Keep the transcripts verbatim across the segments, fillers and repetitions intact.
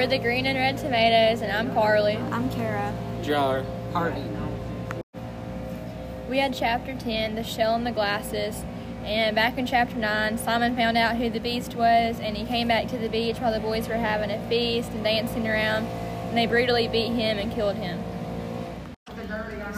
We're the Green and Red Tomatoes, and I'm Carly. I'm Kara. Jar. Harvey. We had chapter ten, the shell and the glasses, and back in chapter nine, Simon found out who the beast was, and he came back to the beach while the boys were having a feast and dancing around, and they brutally beat him and killed him.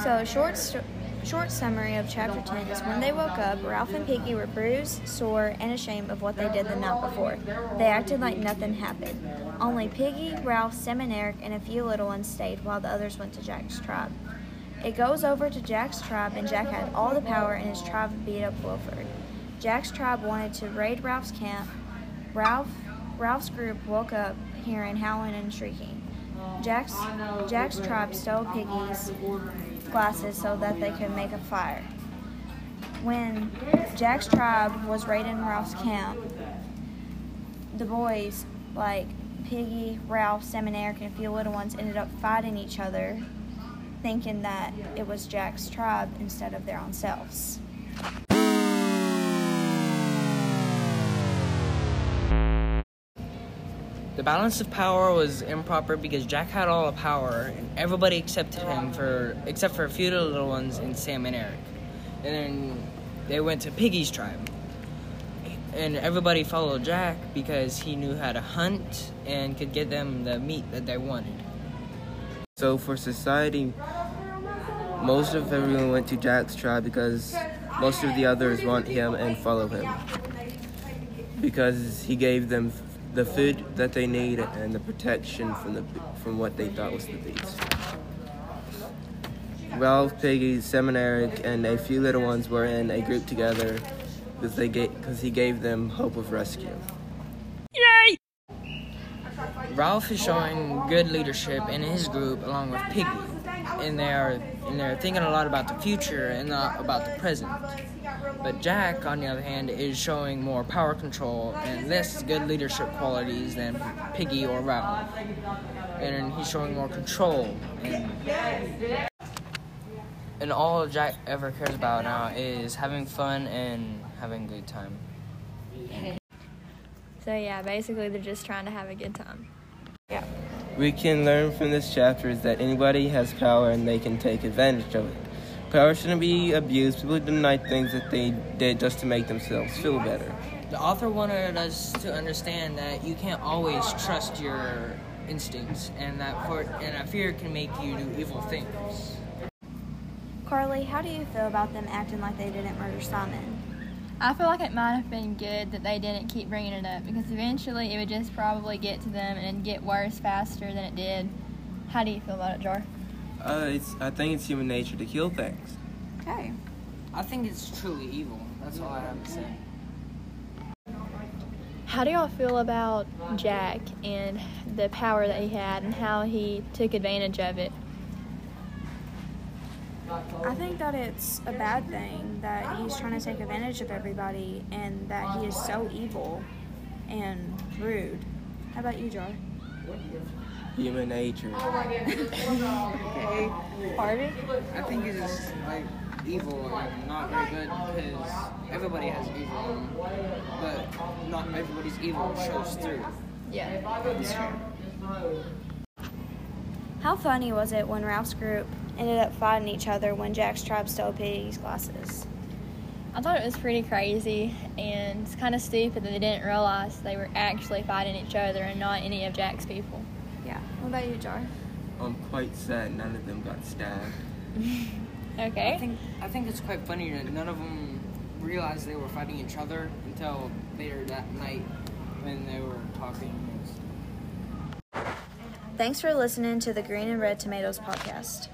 So, short story. Short summary of chapter ten is when they woke up, Ralph and Piggy were bruised, sore, and ashamed of what they did the night before. They acted like nothing happened. Only Piggy, Ralph, Sam and Eric, and a few little ones stayed while the others went to Jack's tribe. It goes over to Jack's tribe, and Jack had all the power, and his tribe beat up Wilford. Jack's tribe wanted to raid Ralph's camp. Ralph, Ralph's group woke up hearing howling and shrieking. Jack's, Jack's tribe stole Piggy's glasses so that they could make a fire. When Jack's tribe was raiding Ralph's camp, the boys like Piggy, Ralph, Sam and Eric, and a few little ones ended up fighting each other, thinking that it was Jack's tribe instead of their own selves. The balance of power was improper because Jack had all the power and everybody accepted him for except for a few little ones and Sam and Eric. And then they went to Piggy's tribe. And everybody followed Jack because he knew how to hunt and could get them the meat that they wanted. So for society, most of everyone went to Jack's tribe because most of the others want him and follow him. Because he gave them the food that they need and the protection from the from what they thought was the beast. Ralph, Piggy, Sam and Eric, and a few little ones were in a group together because they because he gave them hope of rescue. Yay! Ralph is showing good leadership in his group along with Piggy, and they are and they're thinking a lot about the future and not about the present. But Jack, on the other hand, is showing more power control and less good leadership qualities than Piggy or Ralph. And he's showing more control. And, and all Jack ever cares about now is having fun and having a good time. So yeah, basically they're just trying to have a good time. Yeah. We can learn from this chapter is that anybody has power and they can take advantage of it. Power shouldn't be abused. People deny things that they did just to make themselves feel better. The author wanted us to understand that you can't always trust your instincts, and that for, and a fear can make you do evil things. Carly, how do you feel about them acting like they didn't murder Simon? I feel like it might have been good that they didn't keep bringing it up, because eventually it would just probably get to them and get worse faster than it did. How do you feel about it, Jar? Uh, it's, I think it's human nature to kill things. Okay. I think it's truly evil. That's all I have to say. How do y'all feel about Jack and the power that he had and how he took advantage of it? I think that it's a bad thing that he's trying to take advantage of everybody and that he is so evil and rude. How about you, Jar? Human nature. Okay. Harvey? I think it's just, like, evil and not very good because everybody has evil, but not everybody's evil shows through. Yeah, that's true. How funny was it when Ralph's group ended up fighting each other when Jack's tribe stole Piggy's glasses? I thought it was pretty crazy, and it's kind of stupid that they didn't realize they were actually fighting each other and not any of Jack's people. Yeah. What about you, Jar? I'm quite sad none of them got stabbed. Okay. I think, I think it's quite funny that none of them realized they were fighting each other until later that night when they were talking. Thanks for listening to the Green and Red Tomatoes podcast.